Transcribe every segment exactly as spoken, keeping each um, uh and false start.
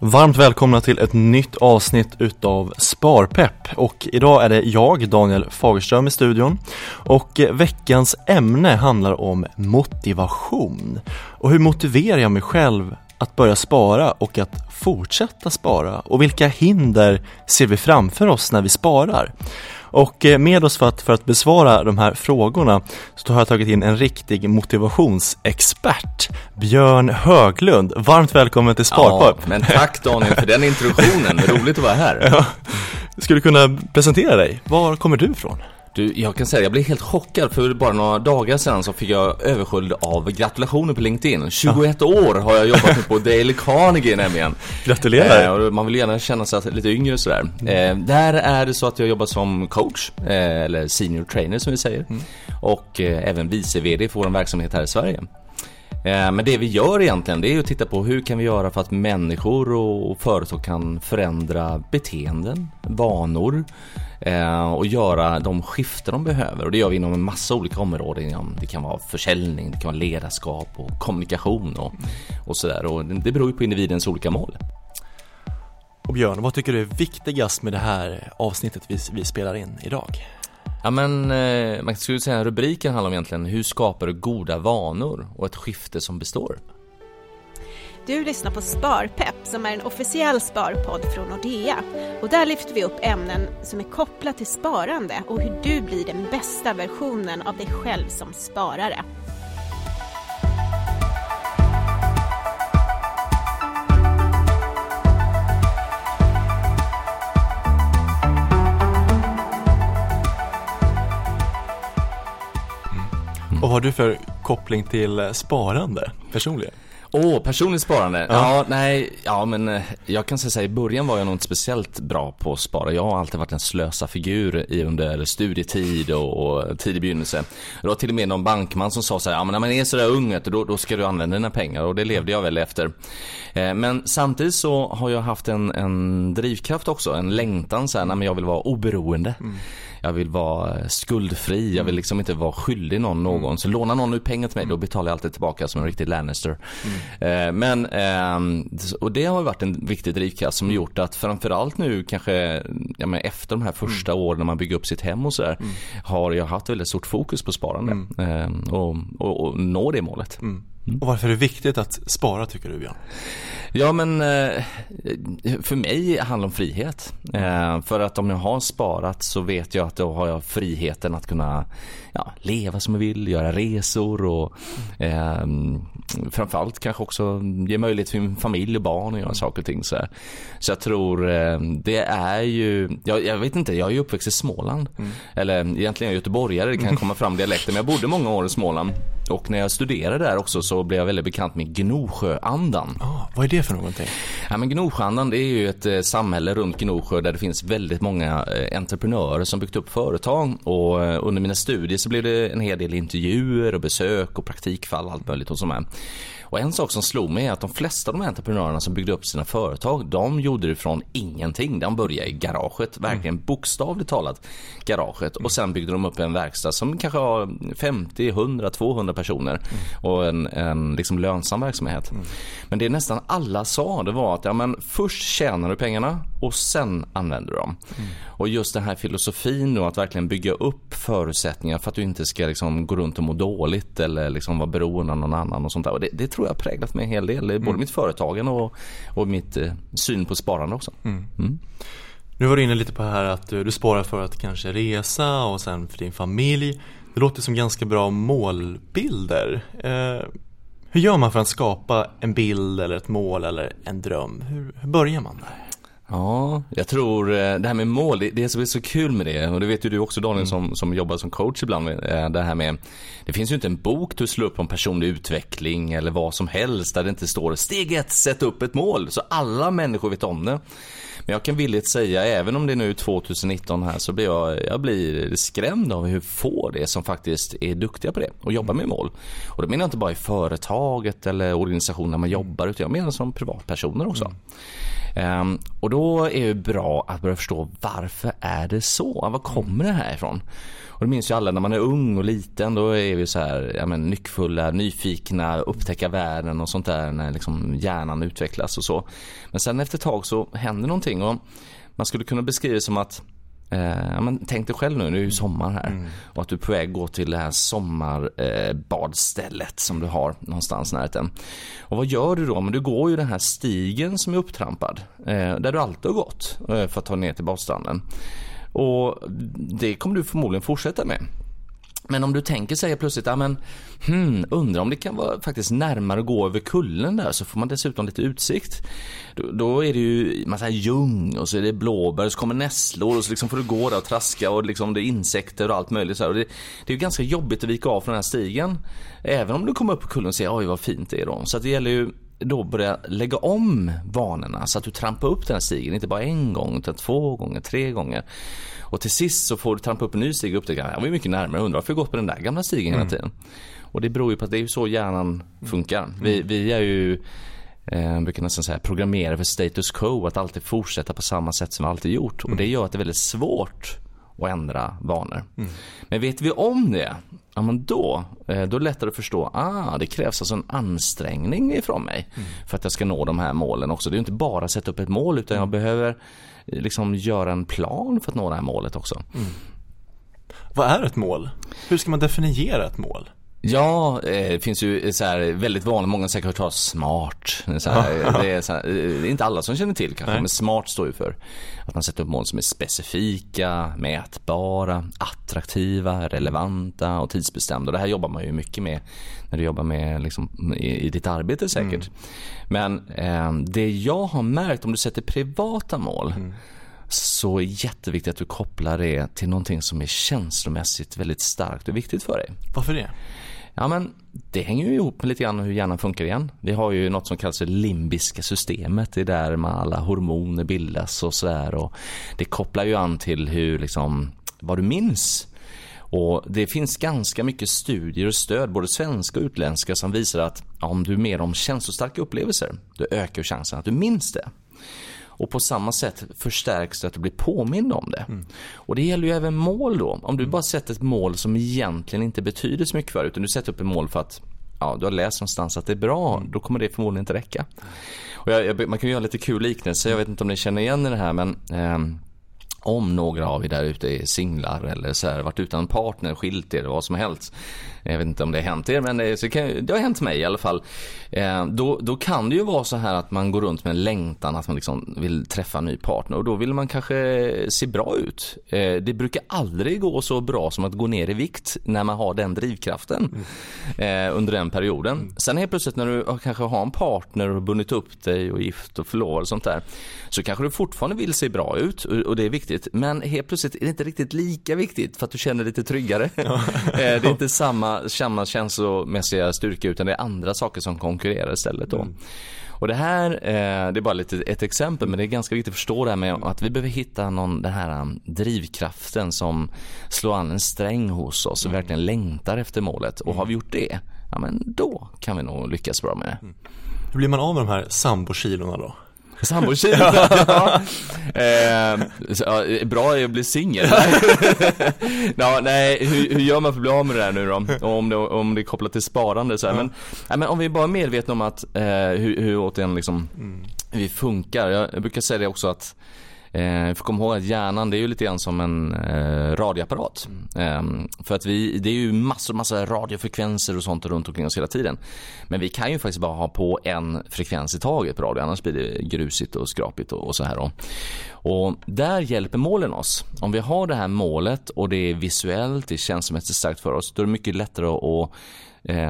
Varmt välkomna till ett nytt avsnitt utav Sparpep, och idag är det jag, Daniel Fagerström, i studion, och veckans ämne handlar om motivation och hur motiverar jag mig själv att börja spara och att fortsätta spara, och vilka hinder ser vi framför oss när vi sparar? Och med oss för att, för att besvara de här frågorna så har jag tagit in en riktig motivationsexpert, Björn Höglund. Varmt välkommen till Sparpep. Ja, men tack Daniel för den introduktionen, roligt att vara här. Ja. Skulle du kunna presentera dig? Var kommer du ifrån? Du, jag kan säga, jag blev helt chockad, för bara några dagar sedan så fick jag översköljd av gratulationer på LinkedIn. tjugoett år har jag jobbat med på Dale Carnegie nämligen. Gratulerar. Eh, man vill gärna känna sig lite yngre och sådär. Eh, där är det så att jag jobbar som coach, eh, eller senior trainer som vi säger. Mm. Och eh, även vice vd för vår verksamhet här i Sverige. Eh, men det vi gör egentligen, det är att titta på hur kan vi göra för att människor och företag kan förändra beteenden, vanor, och göra de skifter de behöver. Och det gör vi inom en massa olika områden. Det kan vara försäljning, det kan vara ledarskap och kommunikation och, och sådär. Och det beror ju på individens olika mål. Och Björn, vad tycker du är viktigast med det här avsnittet vi, vi spelar in idag? Ja, men man skulle säga att rubriken handlar om egentligen hur skapar du goda vanor och ett skifte som består. Du lyssnar på Sparpep, som är en officiell sparpodd från Nordea. Och där lyfter vi upp ämnen som är kopplat till sparande och hur du blir den bästa versionen av dig själv som sparare. Mm. Och vad har du för koppling till sparande personligen? Åh, oh, personligt sparande. Ja. ja, nej, ja men jag kan säga i början var jag nog inte speciellt bra på att spara. Jag har alltid varit en slösa figur i under studietid och, och tidig begynnelse. Det var till och med någon bankman som sa så här: ja, men när man är så där ung, då, då ska du använda dina pengar, och det levde jag väl efter. Eh, men samtidigt så har jag haft en, en drivkraft också, en längtan så här, nej, men jag vill vara oberoende. Mm. Jag vill vara skuldfri, jag vill liksom inte vara skyldig någon någon. Så lånar någon nu pengar till mig, då betalar jag alltid tillbaka som en riktig Lannister. Mm. Men, och det har varit en viktig drivkraft som gjort att framförallt nu kanske, ja, men efter de här första mm. åren när man bygger upp sitt hem och sådär, mm. har jag haft väldigt stort fokus på sparande mm. och, och, och nå det målet. Mm. Och varför är det viktigt att spara, tycker du, Björn? Ja, men för mig handlar det om frihet. För att om jag har sparat så vet jag att då har jag friheten att kunna, ja, leva som jag vill, göra resor och eh, framförallt kanske också ge möjlighet för min familj och barn att göra saker och ting. Så, här. så jag tror eh, det är ju, jag, jag vet inte, jag är ju uppväxt i Småland. Mm. Eller egentligen är jag göteborgare, det kan komma fram dialekter, men jag bodde många år i Småland. Och när jag studerade där också så blev jag väldigt bekant med Gnosjöandan. Ah, vad är det för någonting? Ja, men Gnosjöandan, det är ju ett eh, samhälle runt Gnosjö där det finns väldigt många eh, entreprenörer som byggt upp företag. Och eh, under mina studier så blev det en hel del intervjuer och besök och praktikfall, allt möjligt och sådär. Och en sak som slog mig är att de flesta av de här entreprenörerna som byggde upp sina företag, de gjorde det från ingenting. De började i garaget, verkligen mm. bokstavligt talat garaget. Mm. Och sen byggde de upp en verkstad som kanske har femtio, hundra, tvåhundra personer mm. och en, en liksom lönsam verksamhet. Mm. Men det nästan alla sa, det var att ja, men först tjänar du pengarna och sen använder du dem. Mm. Och just den här filosofin då, att verkligen bygga upp förutsättningar för att du inte ska liksom gå runt och må dåligt eller liksom vara beroende av någon annan och sånt där. Och det, det tror jag har präglat mig en hel del, både mm. mitt företagen och, och mitt eh, syn på sparande också. Mm. Mm. Nu var du inne lite på här att du, du sparar för att kanske resa och sen för din familj. Det låter som ganska bra målbilder. Eh, hur gör man för att skapa en bild eller ett mål eller en dröm? Hur, hur börjar man där? Ja, jag tror det här med mål, det är så kul med det, och det vet ju du också, Daniel, som, som jobbar som coach ibland. Det här med, det finns ju inte en bok du slår upp om personlig utveckling eller vad som helst där det inte står steg ett, sätt upp ett mål, så alla människor vet om det. Men jag kan villigt säga, även om det är nu tjugonitton här, så blir jag, jag blir skrämd av hur få det är som faktiskt är duktiga på det och jobbar med mål. Och det menar jag inte bara i företaget eller organisationen man jobbar, utan jag menar som privatpersoner också. Um, och då är det bra att börja förstå, varför är det så? Vad kommer det här ifrån? Och det minns ju alla, när man är ung och liten, då är vi så här, ja, men, nyckfulla, nyfikna, upptäcka världen och sånt där, när liksom hjärnan utvecklas och så. Men sen efter ett tag så händer någonting, och man skulle kunna beskriva det som att Eh, men tänk dig själv nu, det är ju sommar här mm. och att du är på väg att gå till det här sommarbadstället eh, som du har någonstans närheten. Och vad gör du då? Men du går ju den här stigen som är upptrampad eh, där du alltid har gått eh, för att ta ner till badstranden, och det kommer du förmodligen fortsätta med. Men om du tänker sig plötsligt, ja men hmm, undrar om det kan vara faktiskt närmare att gå över kullen där, så får man dessutom lite utsikt. Då, då är det ju massa ljung, och så är det blåbär, och så kommer nässlor, och så liksom får du gå där och traska, och liksom det är insekter och allt möjligt. Så här. Och det, det är ju ganska jobbigt att vika av från den här stigen, även om du kommer upp på kullen och säger, oj vad fint det är då. Så det gäller ju då börja lägga om vanorna så att du trampar upp den här stigen, inte bara en gång utan två gånger, tre gånger, och till sist så får du trampa upp en ny stig och upptäcka, jag var mycket närmare, undrar varför jag gått på den där gamla stigen mm. hela tiden. Och det beror ju på att det är så hjärnan funkar. Mm. vi, vi är ju eh, brukar nästan säga programmerade för status quo, att alltid fortsätta på samma sätt som vi alltid gjort, mm. och det gör att det är väldigt svårt att ändra vanor. Mm. Men vet vi om det, ja, men då, då är det lättare att förstå, ah, det krävs alltså en ansträngning ifrån mig mm. för att jag ska nå de här målen också. Det är ju inte bara att sätta upp ett mål, utan jag behöver liksom göra en plan för att nå det här målet också. Mm. Vad är ett mål? Hur ska man definiera ett mål? Ja, det finns ju så här väldigt vanligt, många säkert har smart så här, det, är så här, det är inte alla som känner till kanske. Nej. Men smart står ju för att man sätter upp mål som är specifika, mätbara, attraktiva, relevanta och tidsbestämda. Det här jobbar man ju mycket med när du jobbar med liksom, i, i ditt arbete säkert. Mm. Men eh, det jag har märkt, om du sätter privata mål mm. så är det jätteviktigt att du kopplar det till någonting som är känslomässigt väldigt starkt och viktigt för dig. Varför det? Ja, men det hänger ju ihop med lite grann hur hjärnan funkar igen. Vi har ju något som kallas det limbiska systemet. Det är där man alla hormoner bildas och sådär. Och det kopplar ju an till hur, liksom, vad du minns. Och det finns ganska mycket studier och stöd, både svenska och utländska, som visar att om du är med om känslostarka upplevelser, då ökar chansen att du minns det. Och på samma sätt förstärks det att du blir påmind om det. Mm. Och det gäller ju även mål då. Om du bara sätter ett mål som egentligen inte betyder så mycket för dig, utan du sätter upp ett mål för att ja, du har läst någonstans att det är bra, då kommer det förmodligen inte räcka. Och jag, jag, man kan ju göra lite kul liknelse. Jag vet inte om ni känner igen det här, men eh, om några av er där ute är singlar eller så här, varit utan partner, skilt er, vad som helst. Jag vet inte om det har hänt er, men det, så kan, det har hänt mig i alla fall. Eh, då, då kan det ju vara så här att man går runt med en längtan att man liksom vill träffa en ny partner, och då vill man kanske se bra ut. Eh, det brukar aldrig gå så bra som att gå ner i vikt när man har den drivkraften eh, under den perioden. Sen helt plötsligt när du kanske har en partner och bundit upp dig och gift och förlovad och sånt där, så kanske du fortfarande vill se bra ut, och, och det är viktigt. Men helt plötsligt är det inte riktigt lika viktigt för att du känner dig lite tryggare. eh, det är inte samma samma känslomässiga styrka, utan det är andra saker som konkurrerar istället då. Mm. Och det här, eh, det är bara lite ett exempel, men det är ganska viktigt att förstå det här med att vi behöver hitta någon, den här drivkraften som slår an en sträng hos oss och mm. verkligen längtar efter målet. Och har vi gjort det, ja men då kan vi nog lyckas bra med det. Mm. Hur blir man av med de här sambokilorna då? Sambokilorna? ja. eh, så, bra är att bli singel. ja, nej, hur, hur gör man för att bli av med det här nu då? Och om, det, om det är kopplat till sparande så här. Mm. Men, men om vi är bara är medvetna om att eh, hur, hur återigen liksom, mm. vi funkar. Jag, jag brukar säga det också att Eh, för kom ihåg att hjärnan, det är ju lite grann som en eh, radioapparat. Eh, för att vi, det är ju massor massa radiofrekvenser och sånt runt omkring oss hela tiden. Men vi kan ju faktiskt bara ha på en frekvens i taget på radio, annars blir det grusigt och skrapigt och, och så här då. Och där hjälper målen oss. Om vi har det här målet och det är visuellt, det känns som ett starkt för oss, då är det mycket lättare att, att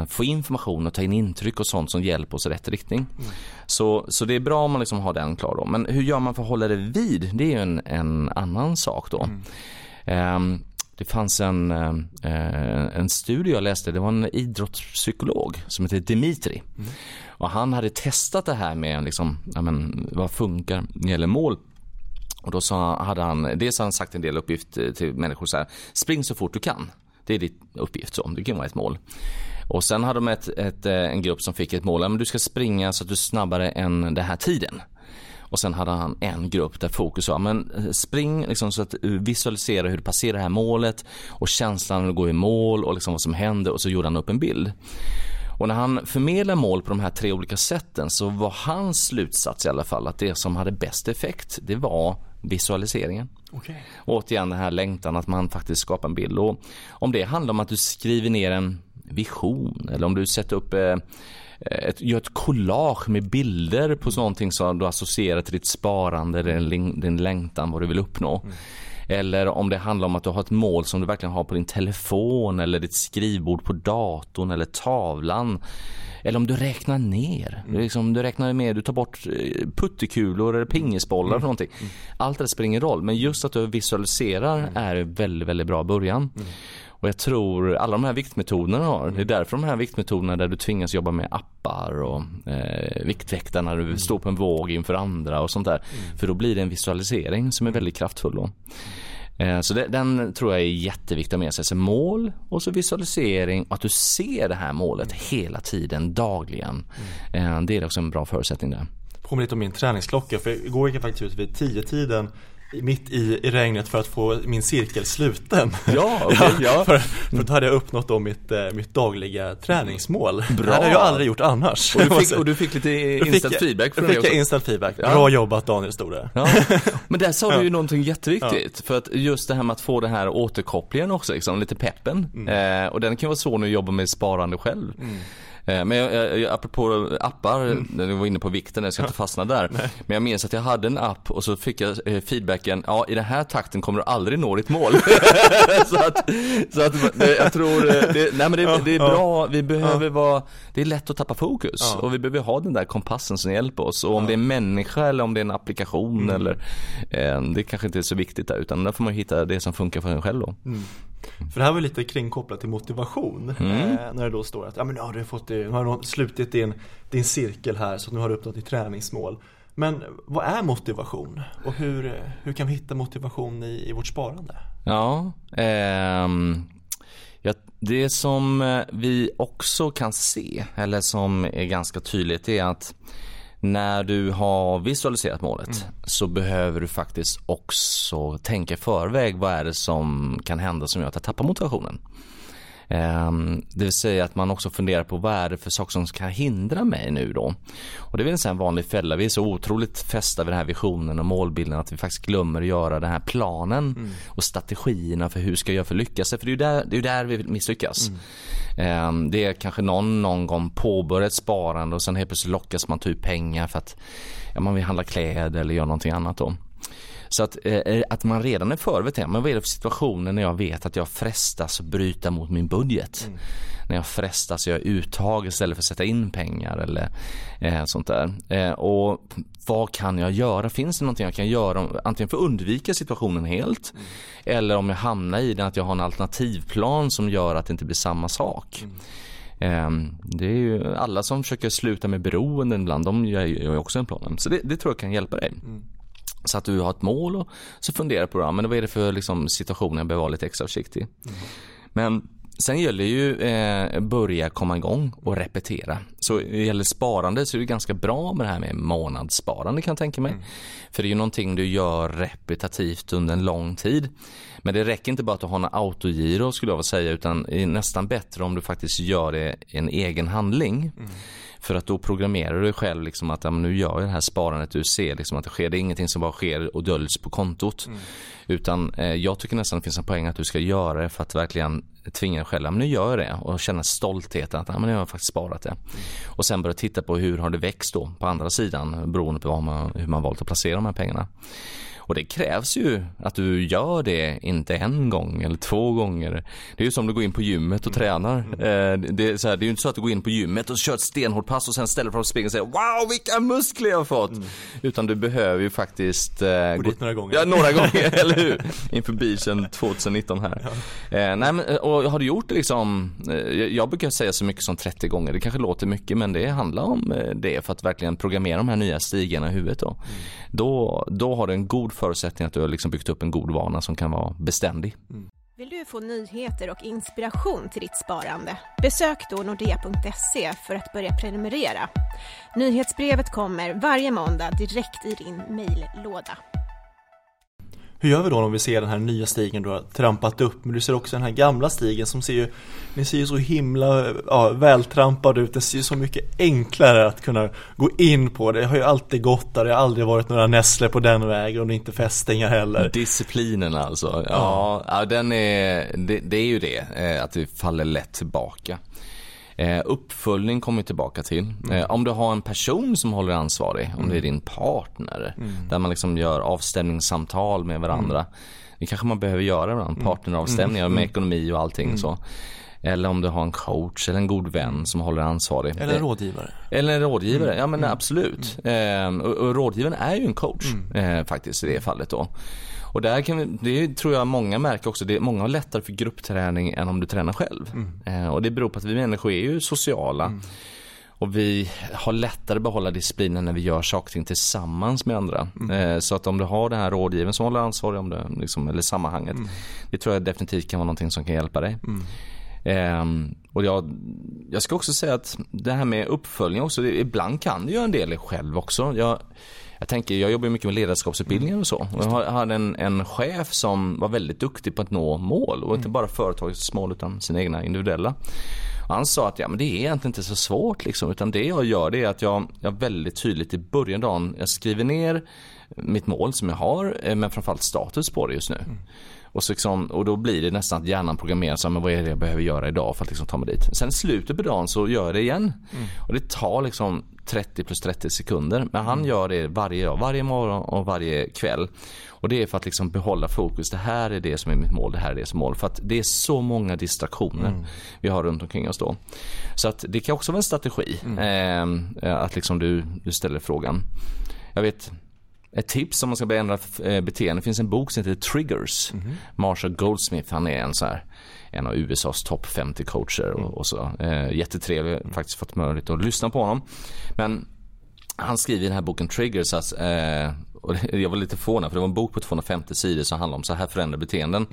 få information och ta in intryck och sånt som hjälper oss i rätt riktning. Mm. Så, så det är bra om man liksom har den klar då. Men hur gör man för att hålla det vid? Det är ju en, en annan sak då. Mm. Um, det fanns en, uh, en studie jag läste. Det var en idrottspsykolog som heter Dimitri. Mm. Och han hade testat det här med liksom, ja, men, vad funkar när det gäller mål. Och då sa, hade han, dels hade han sagt en del uppgift till människor så här: spring så fort du kan. Det är ditt uppgift, så om du kan vara ett mål. Och sen hade de ett, ett, en grupp som fick ett mål, men du ska springa så att du är snabbare än den här tiden. Och sen hade han en grupp där fokus var, men spring liksom, så att visualisera hur du passerar det här målet och känslan när du går i mål och liksom vad som händer, och så gjorde han upp en bild. Och när han förmedlar mål på de här tre olika sätten så var hans slutsats i alla fall att det som hade bäst effekt, det var visualiseringen. Okay. Och återigen den här längtan att man faktiskt skapar en bild. Och om det handlar om att du skriver ner en vision eller om du sätter upp ett, gör ett collage med bilder på någonting som du associerar till ditt sparande, din, din längtan, vad du vill uppnå. Mm. Eller om det handlar om att du har ett mål som du verkligen har på din telefon eller ditt skrivbord på datorn eller tavlan. Eller om du räknar ner. Mm. Liksom, du räknar med, du tar bort puttekulor eller pingisbollar mm. eller någonting. Mm. Allt det spelar ingen roll. Men just att du visualiserar mm. är väldigt, väldigt bra början. Mm. Och jag tror alla de här viktmetoderna har. Det är därför de här viktmetoderna där du tvingas jobba med appar och eh, viktväktar när du mm. står på en våg inför andra och sånt där. Mm. För då blir det en visualisering som är väldigt kraftfull då. Eh, så det, den tror jag är jätteviktig att med sig. Så mål och så visualisering. Att du ser det här målet mm. hela tiden, dagligen. Mm. Eh, det är också en bra förutsättning där. Påminner lite om min träningsklocka. För igår gick jag faktiskt ut vid tio-tiden. Mitt i, i regnet för att få min cirkel sluten. Ja, okay, ja. för, för då hade jag uppnått då mitt, mitt dagliga träningsmål. Bra. Det hade jag aldrig gjort annars. Och du fick, och du fick lite instant fick, feedback från fick det jag instant feedback. Ja. Bra jobbat, Daniel Store. Ja. Men där sa du ju ja. någonting jätteviktigt. Ja. För att just det här med att få den här återkopplingen också, liksom, lite peppen. Mm. Eh, och den kan vara svår när du jobbar med sparande själv. Mm. Men jag, jag, jag, apropå appar, mm. jag var inne på vikten, jag ska inte fastna där. Nej. Men jag minns att jag hade en app och så fick jag feedbacken, ja, i den här takten kommer du aldrig nå ditt mål. så att, så att jag tror, det, nej men det, ja, det är bra, vi behöver ja. vara, det är lätt att tappa fokus ja. och vi behöver ha den där kompassen som hjälper oss. Och om ja. det är en människa eller om det är en applikation mm. eller, eh, det kanske inte är så viktigt där, utan där får man hitta det som funkar för en själv då. Mm. För det här var lite kringkopplat till motivation mm. eh, när det då står att ja, men nu har du fått, nu har du slutit din, din cirkel här, så nu har du uppnått ditt träningsmål. Men vad är motivation? Och hur, hur kan vi hitta motivation i, i vårt sparande? Ja, eh, ja, det som vi också kan se, eller som är ganska tydligt, är att när du har visualiserat målet mm. så behöver du faktiskt också tänka i förväg, vad är det som kan hända som gör att jag tappar motivationen. Det vill säga att man också funderar på, vad är det för saker som kan hindra mig nu då? Och det är väl en sån vanlig fälla. Vi är så otroligt fästa vid den här visionen och målbilden att vi faktiskt glömmer att göra den här planen mm. och strategierna för hur ska jag göra för att lyckas. För det är ju där, det är där vi misslyckas. Mm. Det är kanske någon, någon gång påbörjat sparande och sen helt plötsligt lockas man ta ut pengar för att ja, man vill handla kläder eller göra någonting annat då. Så att, eh, att man redan är förväg, men vad är det för situationen när jag vet att jag frestas bryta mot min budget? Mm. När jag frestas göra uttag istället för att sätta in pengar eller eh, sånt där. Eh, och vad kan jag göra? Finns det någonting jag kan göra, om, antingen för att undvika situationen helt mm. eller om jag hamnar i den, att jag har en alternativplan som gör att det inte blir samma sak? Mm. Det är ju alla som försöker sluta med beroenden ibland, de gör ju också en plan. Så det, det tror jag kan hjälpa dig. Mm. Så att du har ett mål och så funderar på det. Men vad är det för liksom, situationen jag behöver vara lite extra försiktig. Mm. Men sen gäller det ju eh, börja komma igång och repetera. Så gäller sparande så är det ganska bra med det här med månadssparande, kan jag tänka mig. Mm. För det är ju någonting du gör repetitivt under en lång tid. Men det räcker inte bara att du har en autogiro, skulle jag vilja säga, utan det är nästan bättre om du faktiskt gör det en egen handling. Mm. För att då programmerar du dig själv liksom att ja, men nu gör jag det här sparandet, du ser liksom att det sker, det är ingenting som bara sker och döljs på kontot. Mm. Utan eh, jag tycker nästan det finns en poäng att du ska göra det för att verkligen tvinga dig själv, ja, men nu gör jag det, och känna stoltheten att ja, men jag har faktiskt sparat det. Mm. Och sen börja titta på hur har det växt då på andra sidan, beroende på hur man, hur man valt att placera de här pengarna. Och det krävs ju att du gör det inte en gång eller två gånger. Det är ju som du går in på gymmet och tränar. Det är, så här, det är ju inte så att du går in på gymmet och kör ett stenhårt pass och sen ställer fram spegeln och säger wow, vilka muskler jag har fått. Mm. Utan du behöver ju faktiskt eh, gå dit några gånger. Ja, några gånger, eller hur? Inför beachen tjugonitton här. Ja. Eh, nej, men, och har du gjort det liksom, eh, jag brukar säga så mycket som trettio gånger. Det kanske låter mycket, men det handlar om det för att verkligen programmera de här nya stigarna i huvudet. Då, mm. då, då har du en god förutsättning att du har liksom byggt upp en god vana som kan vara beständig. Mm. Vill du få nyheter och inspiration till ditt sparande? Besök då nordea punkt se för att börja prenumerera. Nyhetsbrevet kommer varje måndag direkt i din mejllåda. Hur gör vi då om vi ser den här nya stigen du har trampat upp? Men du ser också den här gamla stigen som ser ju, ni ser ju så himla ja, vältrampad ut. Det ser ju så mycket enklare att kunna gå in på det. Jag har ju alltid gått där, det har aldrig varit några nässlor på den vägen och det är inte fästingar heller. Disciplinen alltså, ja, ja. ja den är, det, det är ju det, att vi faller lätt tillbaka. Eh, uppföljning kommer tillbaka till. Eh, om du har en person som håller ansvarig, mm. om det är din partner, mm. där man liksom gör avstämningssamtal med varandra. Mm. Det kanske man behöver göra ibland, partneravstämningar mm. med ekonomi och allting mm. så. Eller om du har en coach eller en god vän som håller ansvarig. Eller en rådgivare. Eller en rådgivare, mm. ja men mm. absolut. Mm. Eh, och, och rådgivaren är ju en coach mm. eh, faktiskt i det fallet då. Och där kan vi, det tror jag många märker också, det är många lättare för gruppträning än om du tränar själv. Mm. Eh, och det beror på att vi människor är ju sociala mm. och vi har lättare att behålla disciplinen när vi gör saker tillsammans med andra. Mm. Eh, så att om du har den här rådgivaren som håller ansvarig om det, liksom, eller sammanhanget, mm. det tror jag definitivt kan vara någonting som kan hjälpa dig. Mm. Um, och jag, jag ska också säga att det här med uppföljning också, det, ibland kan du göra en del själv också. Jag, jag tänker, jag jobbar mycket med ledarskapsutbildningar mm. och så. Och jag hade en, en chef som var väldigt duktig på att nå mål och mm. inte bara företagets mål utan sina egna individuella. Och han sa att ja, men det är egentligen inte så svårt liksom, utan det jag gör det är att jag, jag väldigt tydligt i början av dagen, jag skriver ner mitt mål som jag har, men framförallt status på det just nu. Mm. Och, så liksom, och då blir det nästan att hjärnan programmerar sig, men vad är det jag behöver göra idag för att liksom ta mig dit. Sen slutet på dagen så gör jag det igen. Mm. Och det tar liksom trettio plus trettio sekunder. Men han gör det varje dag, varje morgon och varje kväll. Och det är för att liksom behålla fokus. Det här är det som är mitt mål, det här är det som är mål. För att det är så många distraktioner mm. vi har runt omkring oss då. Så att det kan också vara en strategi. Mm. Eh, att liksom du, du ställer frågan. Jag vet... Ett tips om man ska ändra beteende. Det finns en bok som heter Triggers. Mm-hmm. Marshall Goldsmith, han är en, så här, en av U S A:s topp femtio coacher. Och, och så. Eh, jättetrevlig, mm. faktiskt fått möjlighet att lyssna på honom. Men han skriver i den här boken Triggers att... Eh, och jag var lite förvånad för det var en bok på tvåhundrafemtio sidor som handlar om så här förändra beteenden.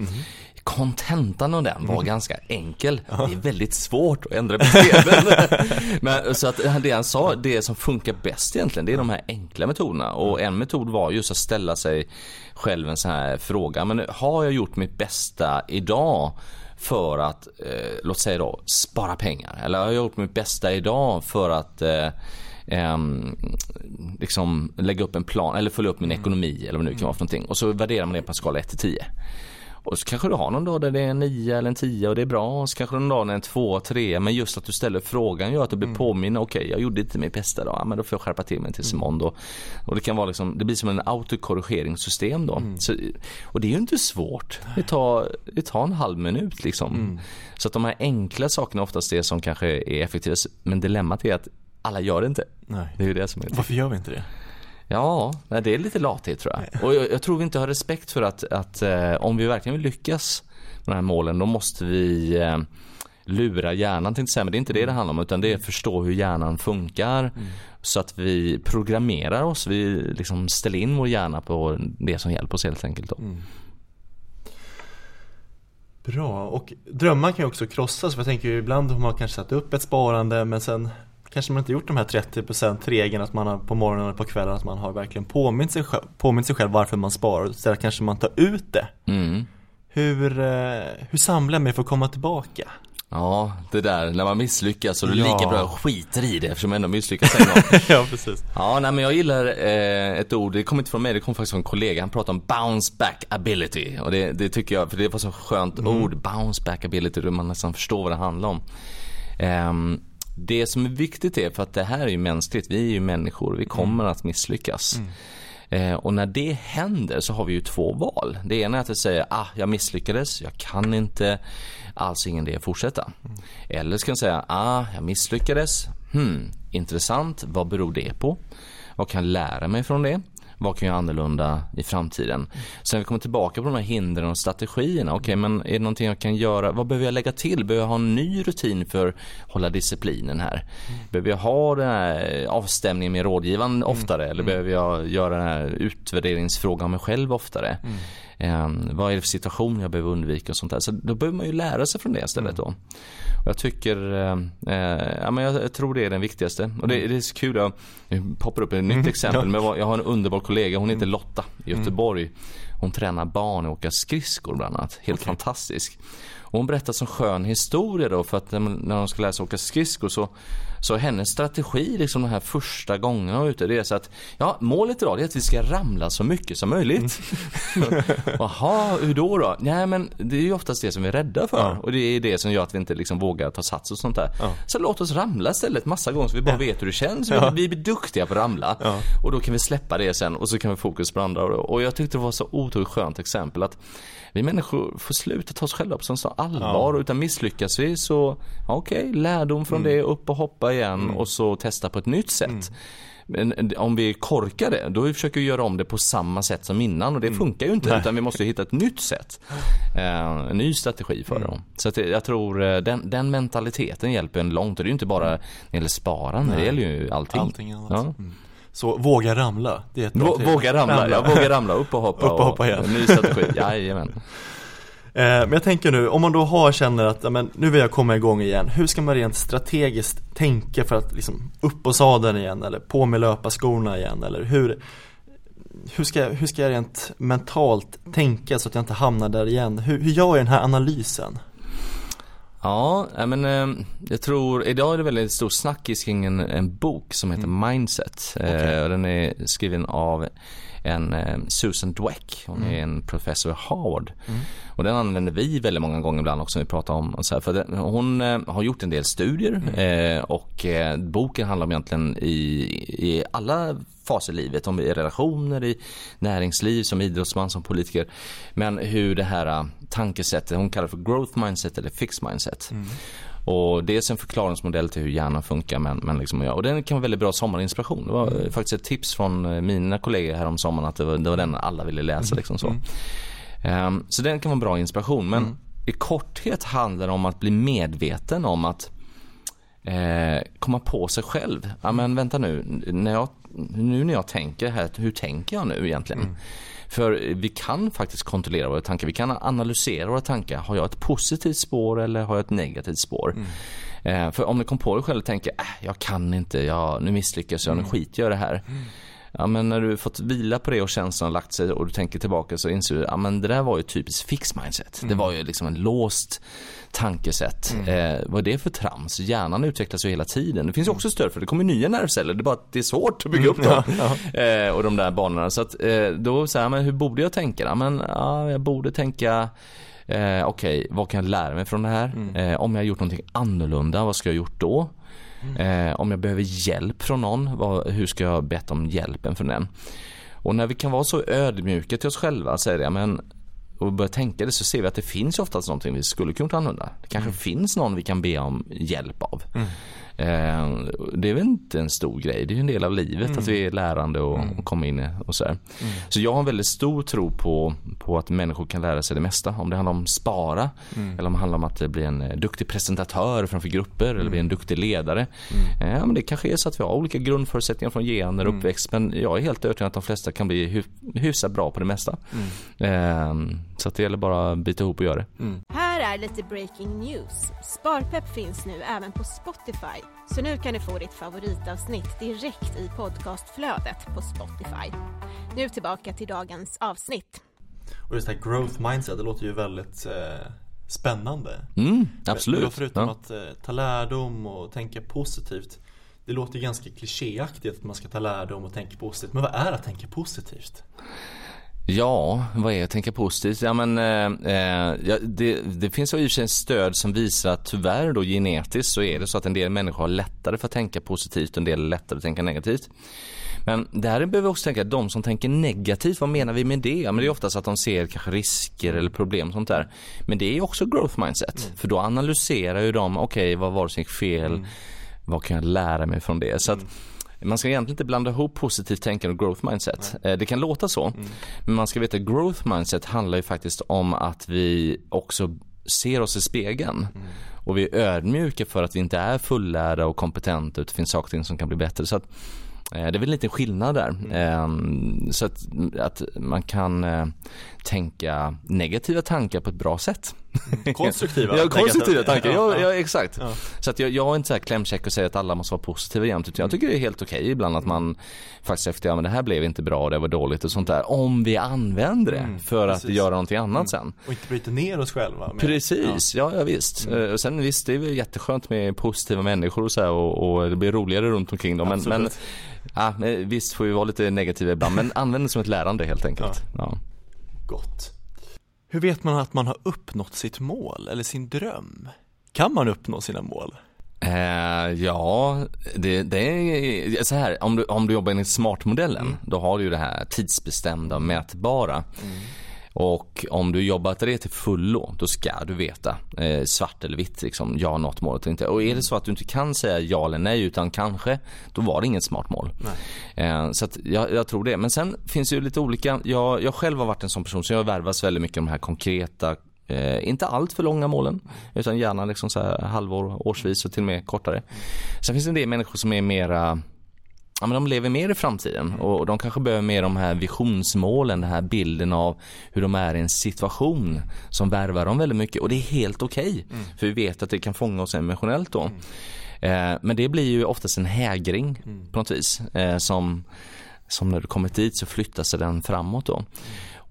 Kontentan mm. av den var mm. ganska enkel. Ja. Det är väldigt svårt att ändra beteenden. Men så att det han sa, det som funkar bäst egentligen, det är de här enkla metoderna. Och en metod var just att ställa sig själv en sån här fråga. Men har jag gjort mitt bästa idag för att, eh, låt säga då, spara pengar? Eller har jag gjort mitt bästa idag för att... Eh, Um, liksom lägga upp en plan eller följa upp min mm. ekonomi eller vad det nu kan vara för någonting, och så värderar man det på en skala ett till tio, och så kanske du har någon dag där det är en nio eller en tio och det är bra, och så kanske någon dag när det är en två, tre, men just att du ställer frågan gör att du blir mm. påminna, okej okay, jag gjorde inte mitt bästa då, ja, men då får jag skärpa till mig tills imorgon då. Och det kan vara liksom, det blir som en autokorrigeringssystem då mm. så, och det är ju inte svårt, det tar, det tar en halv minut liksom mm. så att de här enkla sakerna oftast är som kanske är effektivast, men dilemmat är att alla gör det inte. Nej. Det är ju det som är det. Varför gör vi inte det? Ja, det är lite lathet tror jag. Nej. Och jag, jag tror vi inte har respekt för att, att eh, om vi verkligen vill lyckas med de här målen, då måste vi eh, lura hjärnan, tänkte säga, men det är inte det det handlar om, utan det är att förstå hur hjärnan funkar mm. så att vi programmerar oss, vi liksom ställer in vår hjärna på det som hjälper oss helt enkelt då. Mm. Bra, och drömmar kan ju också krossas, för jag tänker ju ibland har man kanske satt upp ett sparande, men sen kanske man inte gjort de här trettio procent-regeln att man har på morgonen och på kvällen, att man har verkligen påminnt sig själv, påminnt sig själv varför man sparar. Så där kanske man tar ut det. Mm. Hur, hur samlar man för att komma tillbaka? Ja, det där. När man misslyckas så är det ja. lika bra att skiter i det, eftersom man ändå misslyckas en gång. Ja, precis. Ja, nej, men jag gillar eh, ett ord. Det kommer inte från mig, det kommer faktiskt från en kollega. Han pratar om bounce back ability. Och det, det tycker jag, för det var så skönt mm. ord. Bounce back ability, då man nästan förstår vad det handlar om. Ehm... Det som är viktigt är, för att det här är ju mänskligt, vi är ju människor, vi kommer mm. att misslyckas. Mm. Eh, och när det händer så har vi ju två val. Det ena är att vi säger, ah, jag misslyckades, jag kan inte, alltså ingen idé att fortsätta. Mm. Eller så kan jag säga, ah, jag misslyckades, hmm, intressant, vad beror det på? Vad kan jag lära mig från det? Vad kan jag annorlunda i framtiden? Sen vi kommer tillbaka på de här hindren och strategierna. Okej, okay, men är det någonting jag kan göra? Vad behöver jag lägga till? Behöver jag ha en ny rutin för att hålla disciplinen här? Behöver jag ha den här avstämningen med rådgivaren oftare? Mm. Eller behöver jag göra den här utvärderingsfrågan mig själv oftare? Mm. Um, vad är det för situation jag behöver undvika och sånt där. Så då behöver man ju lära sig från det istället då. Och jag tycker uh, uh, ja, men jag, jag tror det är den viktigaste. Och det, det är så kul, jag poppar upp ett nytt mm. exempel, men jag har en underbar kollega, hon heter Lotta i Göteborg. Hon tränar barn och åker skridskor bland annat. Helt okay. Fantastisk. Och hon berättar som skön historia då, för att när de ska lära sig åka skridskor så, så hennes strategi liksom de här första gångerna ute, det är så att ja, målet idag är att vi ska ramla så mycket som möjligt. Mm. Jaha, hur då då? Nej, men det är ju oftast det som vi är rädda för. Ja. Och det är det som gör att vi inte liksom vågar ta sats och sånt där. Ja. Så låt oss ramla istället massa gånger så vi bara ja. vet hur det känns. Ja. Vi blir duktiga på att ramla. Ja. Och då kan vi släppa det sen och så kan vi fokus på andra. Och jag tyckte det var så otroligt skönt exempel att vi människor får sluta ta oss själva på som så allvar ja. utan misslyckas vi så okej, okay, lärdom från mm. det, upp och hoppa igen mm. och så testa på ett nytt sätt. Mm. Men om vi korkar det, då försöker vi göra om det på samma sätt som innan och det mm. funkar ju inte. Nej. Utan vi måste hitta ett nytt sätt, en ny strategi för mm. dem. Så att jag tror den, den mentaliteten hjälper en långt, och det är ju inte bara när det gäller sparande. Nej. Det gäller ju allting, allting annat. Ja. Mm. Så våga ramla. Det är ett Vå, våga ramla, ramla. Ja, våga ramla, upp och hoppa, upp och hoppa igen. Och ny strategi. Jajamän. Eh, men jag tänker nu, om man då har känner att men, nu vill jag komma igång igen. Hur ska man rent strategiskt tänka för att liksom, upp på sadeln igen? Eller på med löparskorna igen? Eller hur, hur, ska, hur ska jag rent mentalt tänka så att jag inte hamnar där igen? Hur, hur gör jag den här analysen? Ja, men eh, jag tror idag är det väldigt stor snackis kring en, en bok som heter mm. Mindset. Okay. Eh, den är skriven av en eh, Susan Dweck. Hon mm. är en professor i Harvard. Mm. Och den använder vi väldigt många gånger ibland också när vi pratar om. Och så här, för den, hon eh, har gjort en del studier mm. eh, och eh, boken handlar om egentligen i, i alla fas i livet, om i relationer, i näringsliv, som idrottsman, som politiker, men hur det här tankesättet, hon kallar för growth mindset eller fixed mindset. Mm. Och det är en förklaringsmodell till hur hjärnan funkar, men, men liksom jag. Och den kan vara väldigt bra sommarinspiration. Det var mm. faktiskt ett tips från mina kollegor här om sommaren att det var, det var den alla ville läsa. Mm. Liksom så. Mm. Um, så den kan vara en bra inspiration, men mm. i korthet handlar det om att bli medveten om att eh, komma på sig själv. Ja, men vänta nu, när jag Nu när jag tänker här, hur tänker jag nu egentligen? Mm. För vi kan faktiskt kontrollera våra tankar. Vi kan analysera våra tankar. Har jag ett positivt spår eller har jag ett negativt spår? Mm. Eh, för om du kom på dig själv och tänker, äh, jag kan inte, jag, nu misslyckas jag, mm. nu skiter jag det här. Mm. Ja, men när du fått vila på det och känslan har lagt sig och du tänker tillbaka så inser du att ja, men det där var ju typiskt fixed mindset. Mm. Det var ju liksom en låst tankesätt. Mm. Eh, vad är det för trams? Hjärnan utvecklas ju hela tiden. Det finns ju också stöd för det kommer nya nervceller. Det är bara att det är svårt att bygga upp dem. Mm. Ja, ja. Eh, och de där banorna. Så att, eh, då så här, men hur borde jag tänka? Ja, men, ja, jag borde tänka eh, okej, okay, vad kan jag lära mig från det här? Mm. Eh, om jag har gjort någonting annorlunda, vad ska jag ha gjort då? Mm. Eh, om jag behöver hjälp från någon, vad, hur ska jag bett om hjälpen från den? Och när vi kan vara så ödmjuka till oss själva säger jag, men, och börja tänka det, så ser vi att det finns oftast någonting vi skulle kunna använda. Det kanske mm. finns någon vi kan be om hjälp av. Mm. Eh, det är väl inte en stor grej. Det är ju en del av livet mm. att vi är lärande och, mm. och kommer in och så här. Mm. Så jag har en väldigt stor tro på, på att människor kan lära sig det mesta. Om det handlar om spara mm. eller om det handlar om att bli en duktig presentatör framför grupper mm. eller bli en duktig ledare. Mm. Eh, men det kanske är så att vi har olika grundförutsättningar från gener och mm. uppväxt, men jag är helt övertygad att de flesta kan bli hu- hyfsat bra på det mesta. Mm. Eh, så att det gäller bara att bita ihop och göra det. Mm. Här är lite breaking news. Sparpep finns nu även på Spotify. Så nu kan du få ditt favoritavsnitt direkt i podcastflödet på Spotify. Nu tillbaka till dagens avsnitt. Och just det här growth mindset, det låter ju väldigt eh, spännande. Mm, absolut. Men, förutom ja. att eh, ta lärdom och tänka positivt. Det låter ju ganska klichéaktigt att man ska ta lärdom och tänka positivt. Men vad är att tänka positivt? Ja, vad är jag tänker positivt? Ja, men, eh, det, det finns ju i och för sig en stöd som visar att tyvärr då genetiskt så är det så att en del människor har lättare för att tänka positivt och en del lättare att tänka negativt. Men där behöver vi också tänka att de som tänker negativt, vad menar vi med det? Ja, men det är oftast att de ser kanske risker eller problem och sånt där. Men det är också growth mindset. Mm. För då analyserar ju de, okej, okay, vad var det som gick fel? Mm. Vad kan jag lära mig från det? Så att man ska egentligen inte blanda ihop positivt tänkande och growth mindset. Nej. Det kan låta så, mm. men man ska veta att growth mindset handlar ju faktiskt om att vi också ser oss i spegeln. Mm. Och vi är ödmjuka för att vi inte är fullärda och kompetenta, utan det finns saker som kan bli bättre. Så att, det är väl en liten skillnad där. Mm. Så att, att man kan tänka negativa tankar på ett bra sätt. Konstruktiva, ja, konstruktiva tankar, ja, ja exakt. Ja. Så att jag, jag är inte så här klämkäck och säger att alla måste vara positiva jämt. Jag tycker det är helt okej okay ibland att man faktiskt efter ja, men det här blev inte bra, det var dåligt och sånt där. Om vi använder det för mm, att göra någonting annat mm. sen. Och inte bryter ner oss själva. Med. Precis, ja, ja visst. Mm. Och sen visst, det är ju jätteskönt med positiva människor och så här, och, och det blir roligare runt omkring dem. Men, men ja, visst får vi vara lite negativa ibland, men använd det som ett lärande helt enkelt. Ja. Ja. Gott. Hur vet man att man har uppnått sitt mål eller sin dröm? Kan man uppnå sina mål? Eh, ja, det, det är så här. Om du, om du jobbar enligt smartmodellen, mm. då har du ju det här tidsbestämda, mätbara. Mm. Och om du jobbar till det till fullo, då ska du veta eh, svart eller vitt, liksom, ja, något mål eller inte. Och är det så att du inte kan säga ja eller nej utan kanske, då var det inget smart mål. Eh, så att jag, jag tror det. Men sen finns det ju lite olika. Jag, jag själv har varit en sån person, så jag värvas väldigt mycket om de här konkreta, eh, inte allt för långa målen, utan gärna liksom så här halvår, årsvis och till och med kortare. Sen finns det en del människor som är mera... Ja, men de lever mer i framtiden och de kanske behöver mer de här visionsmålen, den här bilden av hur de är i en situation som värvar dem väldigt mycket, och det är helt okej okay, mm. för vi vet att det kan fånga oss emotionellt då. Mm. Eh, men det blir ju oftast en hägring mm. på något vis eh, som, som när du kommit dit så flyttar sig den framåt då. Mm.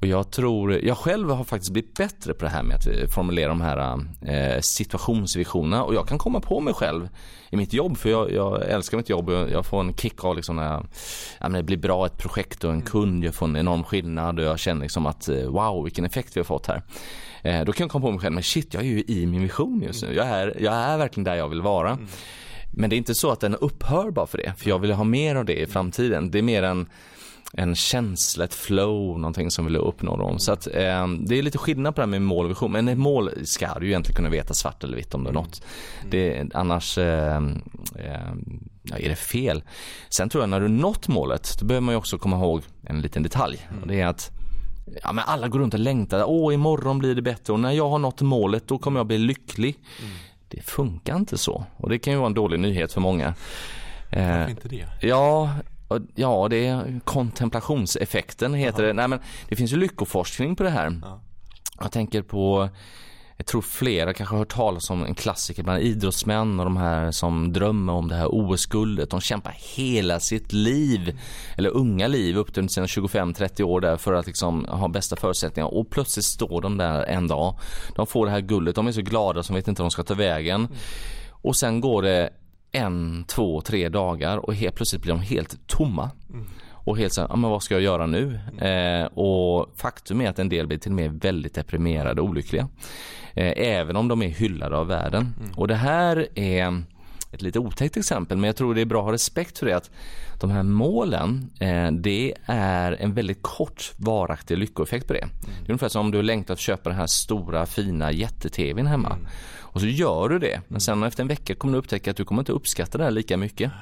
Och jag tror, jag själv har faktiskt blivit bättre på det här med att formulera de här eh, situationsvisionerna. Och jag kan komma på mig själv i mitt jobb, för jag, jag älskar mitt jobb. Jag får en kick av liksom när jag, jag menar, det blir bra ett projekt och en kund. Jag får en enorm skillnad och jag känner liksom att wow, vilken effekt vi har fått här. Eh, då kan jag komma på mig själv, men shit, jag är ju i min vision just nu. Jag är, jag är verkligen där jag vill vara. Mm. Men det är inte så att den upphör bara för det, för jag vill ha mer av det i framtiden. Det är mer en... en känsla, ett flow, någonting som vill uppnå dem. Så att, eh, det är lite skillnad på det här med mål och vision. Men ett mål ska du ju egentligen kunna veta svart eller vitt om det är något. Det, annars eh, eh, är det fel. Sen tror jag när du nått målet, då behöver man ju också komma ihåg en liten detalj. Och det är att ja, men alla går runt och längtar. Åh, imorgon blir det bättre. Och när jag har nått målet, då kommer jag bli lycklig. Mm. Det funkar inte så. Och det kan ju vara en dålig nyhet för många. Eh, Varför inte det? Ja... Ja, det är kontemplationseffekten heter Aha. det. Nej, men det finns ju lyckoforskning på det här. Ja. Jag tänker på, jag tror flera kanske har hört talas om en klassiker bland idrottsmän och de här som drömmer om det här O S-guldet. De kämpar hela sitt liv, mm. eller unga liv, upp till sina tjugofem trettio år där för att liksom ha bästa förutsättningar. Och plötsligt står de där en dag. De får det här guldet. De är så glada som vet inte om de ska ta vägen. Mm. Och sen går det en, två, tre dagar och helt plötsligt blir de helt tomma. Mm. Och helt såhär, ja, men vad ska jag göra nu? Mm. Eh, och faktum är att en del blir till och med väldigt deprimerade och olyckliga. Eh, även om de är hyllade av världen. Mm. Och det här är ett lite otäckt exempel, men jag tror det är bra att ha respekt för det, att de här målen, eh, det är en väldigt kort varaktig lyckoeffekt på det. Mm. Det är ungefär som om du längtar att köpa den här stora, fina jätte-tvn hemma. Mm. Och så gör du det, men sen efter en vecka kommer du upptäcka att du kommer inte uppskatta det här lika mycket.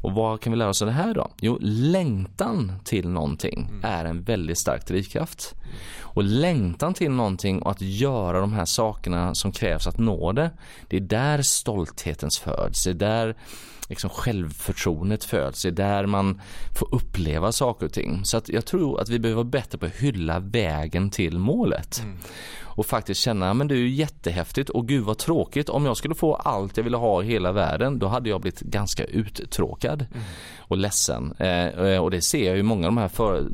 Och vad kan vi lära oss av det här då? Jo, längtan till någonting mm. är en väldigt stark drivkraft. Mm. Och längtan till någonting och att göra de här sakerna som krävs att nå det, det är där stoltheten föds, det är där liksom självförtroendet föds, det är där man får uppleva saker och ting. Så att jag tror att vi behöver vara bättre på att hylla vägen till målet. Mm. Och faktiskt känna, men det är ju jättehäftigt och gud vad tråkigt. Om jag skulle få allt jag ville ha i hela världen, då hade jag blivit ganska uttråkad mm. och ledsen. Eh, och det ser jag ju många av de här, för,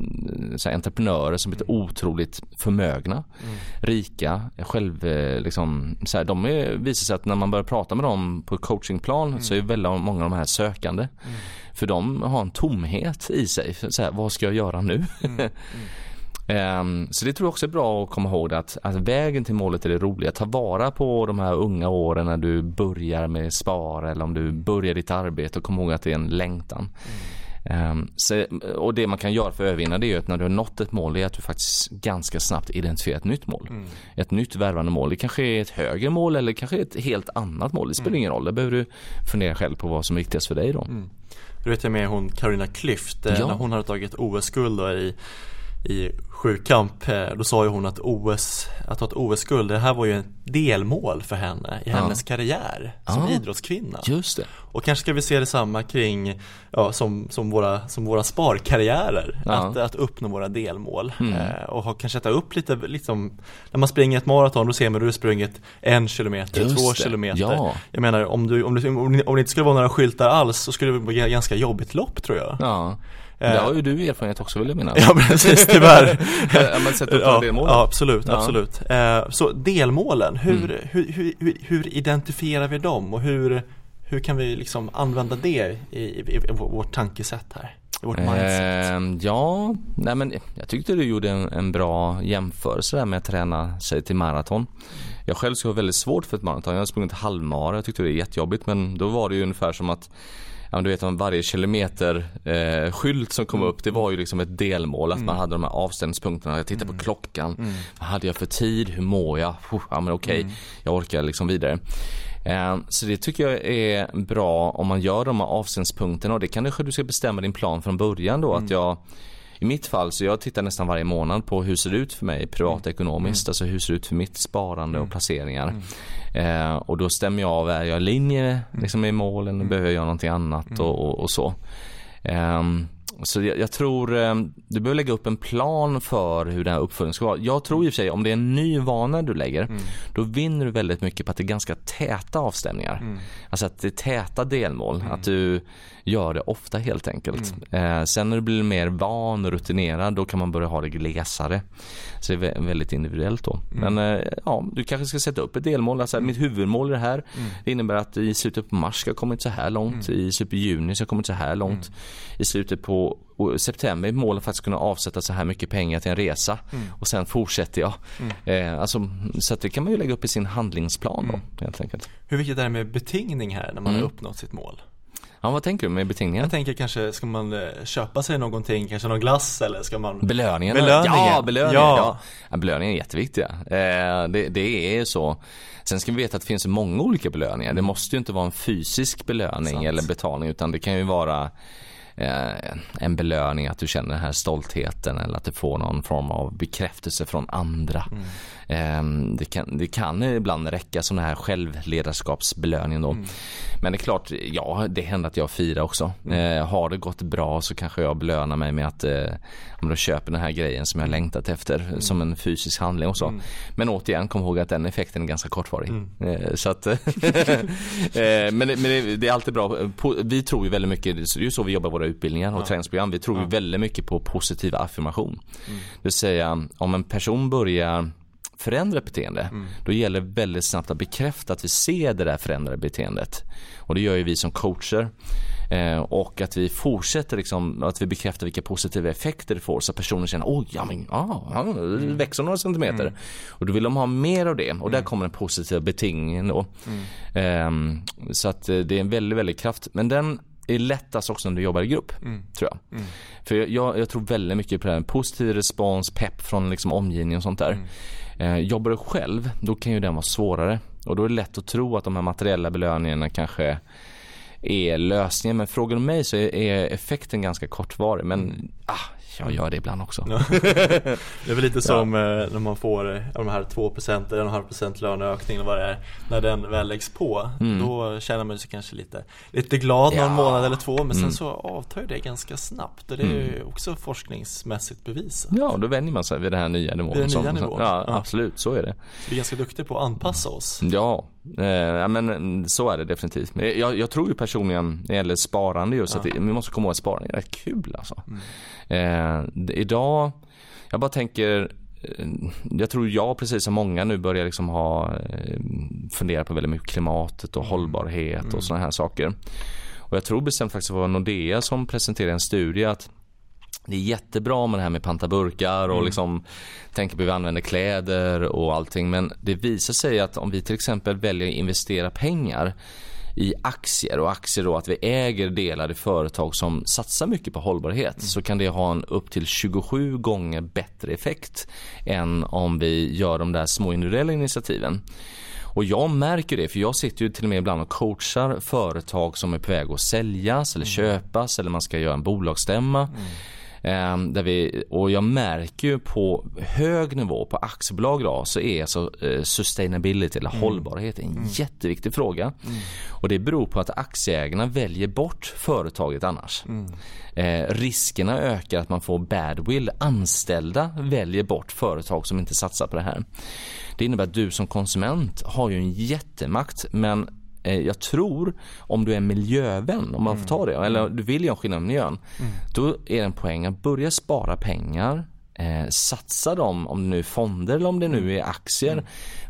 så här entreprenörer som är otroligt förmögna, mm. rika, själv liksom, så här, de är, visar sig att när man börjar prata med dem på coachingplan mm. så är väldigt många av de här sökande. Mm. För de har en tomhet i sig. Så här, vad ska jag göra nu? Mm. Mm. Um, så det tror jag också är bra att komma ihåg, att, att vägen till målet är det roliga. Ta vara på de här unga åren när du börjar med spara eller om du börjar ditt arbete, och kom ihåg att det är en längtan. Mm. Um, så, och det man kan göra för att övervinna det är ju att när du har nått ett mål är att du faktiskt ganska snabbt identifierar ett nytt mål. Mm. Ett nytt värvande mål. Det kanske är ett högre mål eller kanske ett helt annat mål. Det spelar mm. ingen roll. Det behöver du fundera själv på vad som är viktigast för dig då. Mm. Du vet jag med hon Karina Klyft, ja. När hon hade tagit O S-guld då i, i sjukamp, då sa ju hon att O S, att ta ett O S-guld, det här var ju en delmål för henne i hennes ja. karriär som ja. idrottskvinna. Just det. Och kanske ska vi se detsamma kring ja, som, som, våra, som våra sparkarriärer, ja. att, att uppnå våra delmål. Mm. Eh, och ha, kanske ta upp lite, liksom, när man springer ett maraton, då ser man att du har sprungit en kilometer, Just två det. kilometer. Ja. Jag menar, om, du, om, du, om, om det inte skulle vara några skyltar alls, så skulle det bli ett ganska jobbigt lopp, tror jag. Ja. Det har ju du erfarenhet också, vill jag minnas. Ja, precis, tyvärr. Man sätter upp ja, delmålen. Ja, absolut, ja. absolut. Så delmålen, hur, mm. hur, hur, hur identifierar vi dem? Och hur, hur kan vi liksom använda det i, i, i vårt tankesätt här? I vårt mindset? Eh, ja, nej, men jag tyckte du gjorde en, en bra jämförelse där med att träna sig till maraton. Jag själv skulle ha väldigt svårt för ett maraton. Jag har sprungit halvmara, jag tyckte det är jättejobbigt. Men då var det ju ungefär som att ja, du vet om varje kilometer eh, skylt som kom mm. upp, det var ju liksom ett delmål att mm. man hade de här avstämningspunkterna. Jag tittade mm. på klockan, mm. vad hade jag för tid, hur mår jag? Puh, ja men okej, okay. mm. jag orkar liksom vidare. Eh, så det tycker jag är bra om man gör de här avstämningspunkterna, och det kan du ska bestämma din plan från början då, mm. att jag i mitt fall, så jag tittar nästan varje månad på hur ser det ut för mig privatekonomiskt, mm. alltså hur ser det ut för mitt sparande mm. och placeringar. Mm. Eh, och då stämmer jag av, är jag i linje liksom, i målen, mm. behöver jag göra någonting annat mm. och, och, och så. Eh, så jag, jag tror eh, du behöver lägga upp en plan för hur den här uppföljningen ska vara. Jag tror i och för sig, om det är en ny vana du lägger, mm. då vinner du väldigt mycket på att det är ganska täta avstämningar. Mm. Alltså att det är täta delmål, mm. att du gör det ofta helt enkelt. Mm. Eh, sen när du blir mer van och rutinerad, då kan man börja ha det glesare. Så det är väldigt individuellt då. Mm. Men eh, ja, du kanske ska sätta upp ett delmål. Alltså, mm. mitt huvudmål är det här. Mm. Det innebär att i slutet på mars ska jag komma så här långt. Mm. I slutet på juni ska jag komma så här långt. Mm. I slutet på och september är målet faktiskt kunna avsätta så här mycket pengar till en resa. Mm. Och sen fortsätter jag. Mm. Eh, alltså, så att det kan man ju lägga upp i sin handlingsplan då, mm. helt enkelt. Hur viktigt är det med betingning här när man mm. har uppnått sitt mål? Ja, vad tänker du med betingningen? Jag tänker kanske, ska man köpa sig någonting? Kanske någon glass eller ska man... Belöningen. belöningen. Ja, belöningen. Ja. Ja, belöningen är jätteviktiga. Eh, det, det är så. Sen ska vi veta att det finns många olika belöningar. Det måste ju inte vara en fysisk belöning Sant. eller betalning, utan det kan ju vara... en belöning, att du känner den här stoltheten eller att du får någon form av bekräftelse från andra. Mm. Det kan, det kan ibland räcka som den här självledarskapsbelöningen då. Mm. Men det är klart, ja, det händer att jag firar också. Mm. Har det gått bra, så kanske jag belönar mig med att om du köper den här grejen som jag längtat efter, mm. som en fysisk handling också. Mm. Men återigen, kom ihåg att den effekten är ganska kortvarig. Mm. Så att men, men det är alltid bra. Vi tror ju väldigt mycket, det är ju så vi jobbar våra utbildningar och ja. träningsprogram. Vi tror ja. väldigt mycket på positiv affirmation. Mm. Det vill säga, om en person börjar förändra beteende, mm. då gäller det väldigt snabbt att bekräfta att vi ser det där förändrade beteendet. Och det gör ju vi som coacher. Eh, och att vi fortsätter liksom, att vi bekräftar vilka positiva effekter det får, så att personen känner, åh, ja men, ja, ah, det växer några centimeter. Mm. Och då vill de ha mer av det. Och mm. där kommer den positiva betingningen då. Mm. Eh, så att det är en väldigt, väldigt kraft. Men den är lättast också när du jobbar i grupp, mm. tror jag. Mm. För jag, jag tror väldigt mycket på det här. Positiv respons, pepp från liksom omgivning och sånt där. Mm. Eh, jobbar du själv, då kan ju den vara svårare. Och då är det lätt att tro att de här materiella belöningarna kanske är lösningen. Men frågar du mig, så är, är effekten ganska kortvarig. Men mm. ah, jag gör det ibland också. Det är väl lite som ja. när man får de här två procent eller en komma fem procent löneökning eller vad det är. När den väl läggs på, mm. då känner man sig kanske lite, lite glad ja. någon månad eller två. Men mm. sen så avtar det ganska snabbt. Och det är ju mm. också forskningsmässigt bevisat. Ja, då vänjer man sig vid det här nya nivån. Vid den nya nivån. Ja, ja, absolut, så är det. Så vi är ganska duktiga på att anpassa oss. Ja, eh, men så är det definitivt. Men jag, jag tror ju personligen, när det gäller sparande just, ja. att det, vi måste komma ihåg att sparande är rätt kul alltså. Mm. Eh, Idag, jag bara tänker, jag tror jag precis som många nu börjar liksom ha fundera på väldigt mycket klimatet och hållbarhet mm. och sådana här saker. Och jag tror bestämt faktiskt att det var Nordea som presenterade en studie att det är jättebra med det här med pantaburkar och mm. liksom tänker på hur vi använder kläder och allting. Men det visar sig att om vi till exempel väljer att investera pengar i aktier, och aktier då att vi äger delar i företag som satsar mycket på hållbarhet, mm. så kan det ha en upp till tjugosju gånger bättre effekt än om vi gör de där små individuella initiativen. Och jag märker det, för jag sitter ju till och med ibland och coachar företag som är på väg att säljas eller mm. köpas, eller man ska göra en bolagsstämma. Mm. Där vi, och jag märker ju på hög nivå på aktiebolag idag, så är så sustainability eller mm. hållbarhet en mm. jätteviktig fråga. Mm. Och det beror på att aktieägarna väljer bort företaget annars. Mm. Eh, riskerna ökar att man får badwill. Anställda väljer bort företag som inte satsar på det här. Det innebär att du som konsument har ju en jättemakt, men jag tror om du är miljövän, om man får ta det, eller du vill göra skillnad med miljön, mm. då är det en poäng att börja spara pengar, eh, satsa dem, om det nu är fonder eller om det nu är aktier, mm.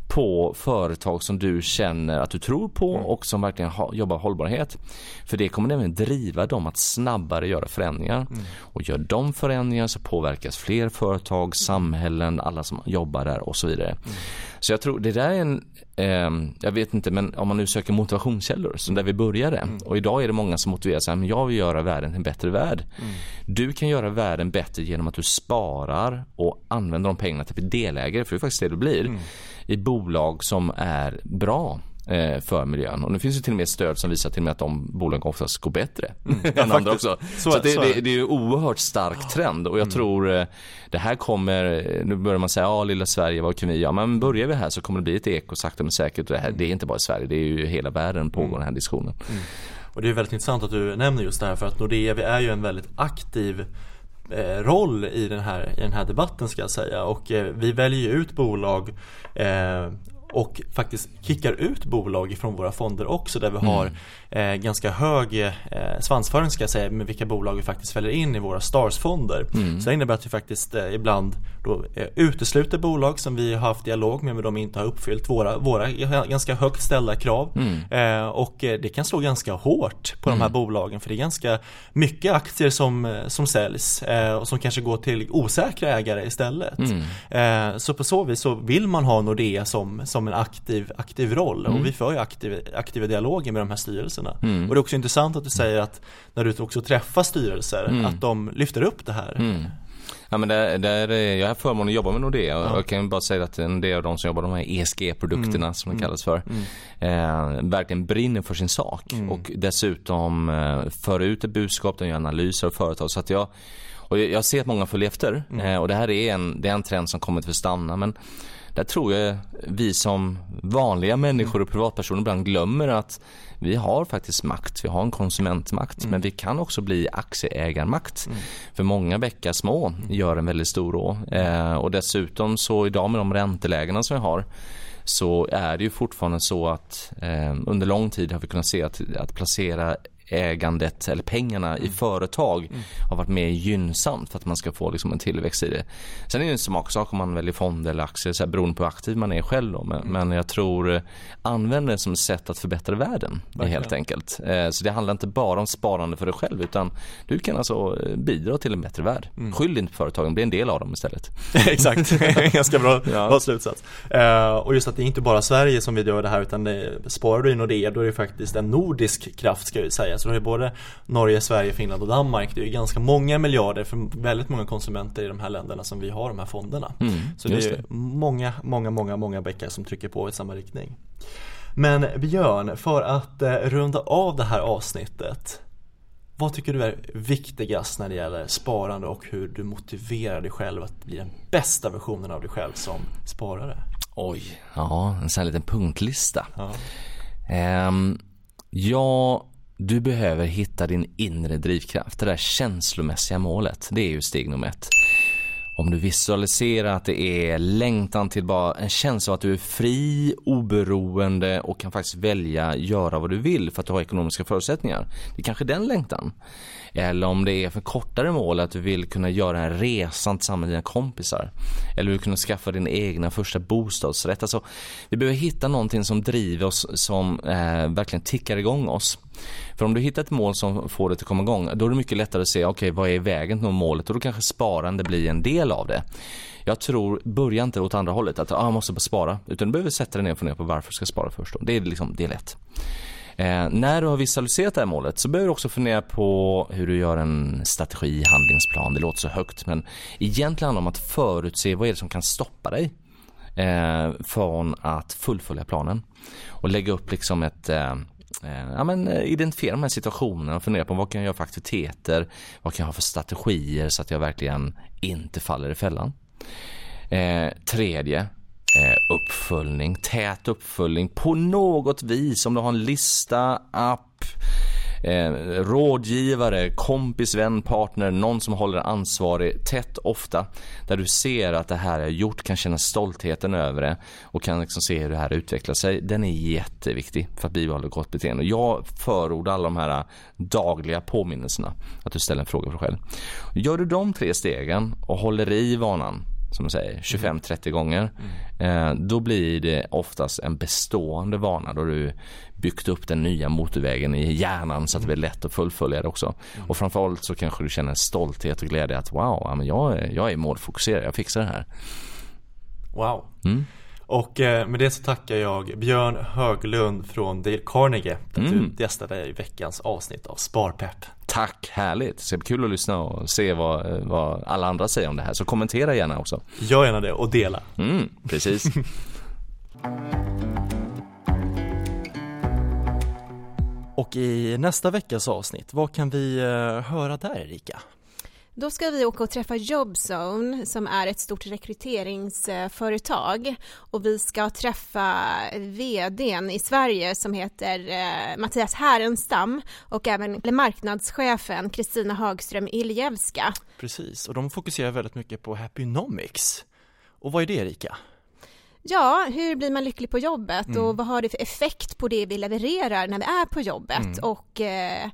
på företag som du känner att du tror på mm. och som verkligen ha, jobbar hållbarhet. För det kommer nämligen driva dem att snabbare göra förändringar. Mm. Och gör de förändringar så påverkas fler företag, samhällen, alla som jobbar där och så vidare. Mm. Så jag tror det där är en, eh, jag vet inte, men om man nu söker motivationskällor, så där vi började. Mm. Och idag är det många som motiverar sig, men jag vill göra världen till en bättre värld. Mm. Du kan göra världen bättre genom att du sparar och använder de pengarna till delägare, för det är faktiskt det du blir. Mm. I bolag som är bra eh, för miljön. Och nu finns det till och med stöd som visar till och med att de bolagen oftast går bättre mm. än ja, andra också. Så, så det, så. Det, det är ju en oerhört stark trend. Och jag mm. tror eh, det här kommer, nu börjar man säga, ja ah, lilla Sverige, vad kan vi göra? Men börjar vi här så kommer det bli ett eko sakta men säkert. Det, här, det är inte bara i Sverige, det är ju hela världen pågår mm. den här diskussionen. Mm. Och det är väldigt intressant att du nämner just det här, för att Nordea, vi är ju en väldigt aktiv roll i den här, i den här debatten, ska jag säga, och eh, vi väljer ut bolag eh, och faktiskt kickar ut bolag från våra fonder också, där vi mm. har eh, ganska hög eh, svansföring, ska jag säga, med vilka bolag vi faktiskt väljer in i våra Stars-fonder. Mm. Så det innebär att vi faktiskt eh, ibland då, eh, utesluter bolag som vi har haft dialog med, men de inte har uppfyllt våra, våra ganska högt ställda krav. Mm. Eh, och det kan slå ganska hårt på mm. de här bolagen, för det är ganska mycket aktier som, som säljs eh, och som kanske går till osäkra ägare istället. Mm. Eh, så på så vis så vill man ha Nordea som, som en aktiv, aktiv roll mm. och vi för ju aktiv, aktiva dialoger med de här styrelserna mm. och det är också intressant att du säger att när du också träffar styrelser mm. att de lyfter upp det här. Mm. Ja, men där, där, jag har förmånen att jobba med Nordea och ja. jag kan bara säga att en del av de som jobbar med de här E S G-produkterna mm. som de kallas för mm. eh, verkligen brinner för sin sak mm. och dessutom eh, för ut ett budskap, de gör analyser och företag, så att jag och jag ser att många följer efter mm. eh, och det här är en, det är en trend som kommer att förstanna, men där tror jag vi som vanliga människor och privatpersoner ibland glömmer att vi har faktiskt makt. Vi har en konsumentmakt, mm. men vi kan också bli aktieägarmakt. Mm. För många bäckar små gör en väldigt stor rå. Eh, och dessutom så idag med de räntelägena som vi har, så är det ju fortfarande så att eh, under lång tid har vi kunnat se att, att placera ägandet eller pengarna mm. i företag mm. har varit mer gynnsamt för att man ska få liksom en tillväxt i det. Sen är det en smaksak om man väljer fond eller aktier, så här, beroende på hur aktiv man är själv då. Men, mm. men jag tror använder det som ett sätt att förbättra världen verkligen. Helt enkelt. Så det handlar inte bara om sparande för dig själv, utan du kan alltså bidra till en bättre värld. Mm. Skyll inte företagen, bli en del av dem istället. Exakt, ganska bra, ja. bra slutsats. Uh, och just att det är inte bara Sverige som vi gör det här, utan det, sparar du i Nordea, då är det faktiskt en nordisk kraft, ska jag säga. Så det är både Norge, Sverige, Finland och Danmark. Det är ju ganska många miljarder för väldigt många konsumenter i de här länderna som vi har de här fonderna. Mm, så det är det. många, många, många, många bäckar som trycker på i samma riktning. Men Björn, för att eh, runda av det här avsnittet, vad tycker du är viktigast när det gäller sparande och hur du motiverar dig själv att bli den bästa versionen av dig själv som sparare? Oj, ja, en sån här liten punktlista. Ja, ehm, jag... Du behöver hitta din inre drivkraft. Det där känslomässiga målet, det är ju steg nummer ett. Om du visualiserar att det är längtan till bara en känsla av att du är fri, oberoende och kan faktiskt välja göra vad du vill för att du har ekonomiska förutsättningar. Det är kanske den längtan. Eller om det är för kortare mål, att du vill kunna göra en resa tillsammans med dina kompisar. Eller du vill kunna skaffa din egna första bostadsrätt. Alltså, vi behöver hitta någonting som driver oss, som eh, verkligen tickar igång oss. För om du hittar ett mål som får dig att komma igång, då är det mycket lättare att se, okej, vad är vägen till målet? Och då kanske sparande blir en del av det. Jag tror, börja inte åt andra hållet, att ah, jag måste bara spara. Utan du behöver sätta dig ner och fundera på varför du ska spara först. Då. Det är liksom del ett. Eh, när du har visualiserat det här målet, så behöver du också fundera på hur du gör en strategi, handlingsplan. Det låter så högt, men egentligen handlar det om att förutse vad är det som kan stoppa dig. eh, från att fullfölja planen och lägga upp liksom ett eh, Ja, men identifiera de här situationerna och fundera på vad kan jag göra för aktiviteter, vad kan jag ha för strategier så att jag verkligen inte faller i fällan. Eh, tredje, eh, uppföljning, tät uppföljning på något vis, om du har en lista, app, eh, rådgivare, kompis, vän, partner, någon som håller ansvarig tätt ofta, där du ser att det här jag gjort, kan känna stoltheten över det och kan liksom se hur det här utvecklar sig. Den är jätteviktig för att bibehålla gott beteende. Jag förordar alla de här dagliga påminnelserna, att du ställer en fråga för dig själv. Gör du de tre stegen och håller i vanan, som man säger, tjugofem till trettio gånger, mm. då blir det oftast en bestående vana, då du byggt upp den nya motorvägen i hjärnan så att det blir lätt att fullfölja det också. Mm. Och framförallt så kanske du känner en stolthet och glädje att wow, jag, jag är målfokuserad, jag fixar det här. Wow. Mm. Och med det så tackar jag Björn Höglund från Dale Carnegie för att mm. du gästade i veckans avsnitt av Sparpep. Tack, härligt. Så kul att lyssna och se vad, vad alla andra säger om det här. Så kommentera gärna också. Gör gärna det och dela. Mm, precis. Och i nästa veckas avsnitt, vad kan vi höra där, Erika? Då ska vi åka och träffa JobZone som är ett stort rekryteringsföretag, och vi ska träffa vdn i Sverige som heter Mattias Härenstam och även marknadschefen Kristina Hagström-Illjevska. Precis, och de fokuserar väldigt mycket på Happynomics. Och vad är det, Erika? Ja, hur blir man lycklig på jobbet mm. och vad har det för effekt på det vi levererar när vi är på jobbet mm. och... Eh,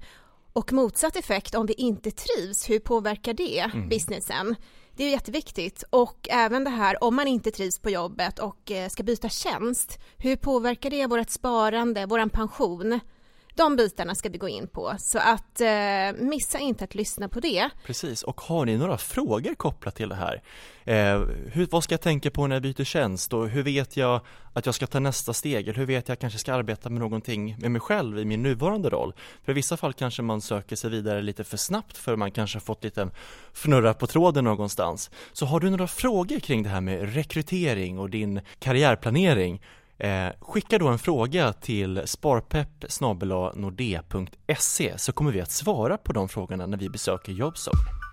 Och motsatt effekt, om vi inte trivs, hur påverkar det mm. businessen? Det är jätteviktigt. Och även det här, om man inte trivs på jobbet och ska byta tjänst, hur påverkar det vårt sparande, vår pension? De bitarna ska vi gå in på. Så att eh, missa inte att lyssna på det. Precis, och har ni några frågor kopplat till det här? Eh, hur, vad ska jag tänka på när jag byter tjänst? Och hur vet jag att jag ska ta nästa steg? Eller hur vet jag att jag kanske ska arbeta med någonting med mig själv i min nuvarande roll? För i vissa fall kanske man söker sig vidare lite för snabbt, för man kanske har fått lite fnurra på tråden någonstans. Så har du några frågor kring det här med rekrytering och din karriärplanering? Eh, skicka då en fråga till sparpepp snabel-a nordea punkt se, så kommer vi att svara på de frågorna när vi besöker JobZone.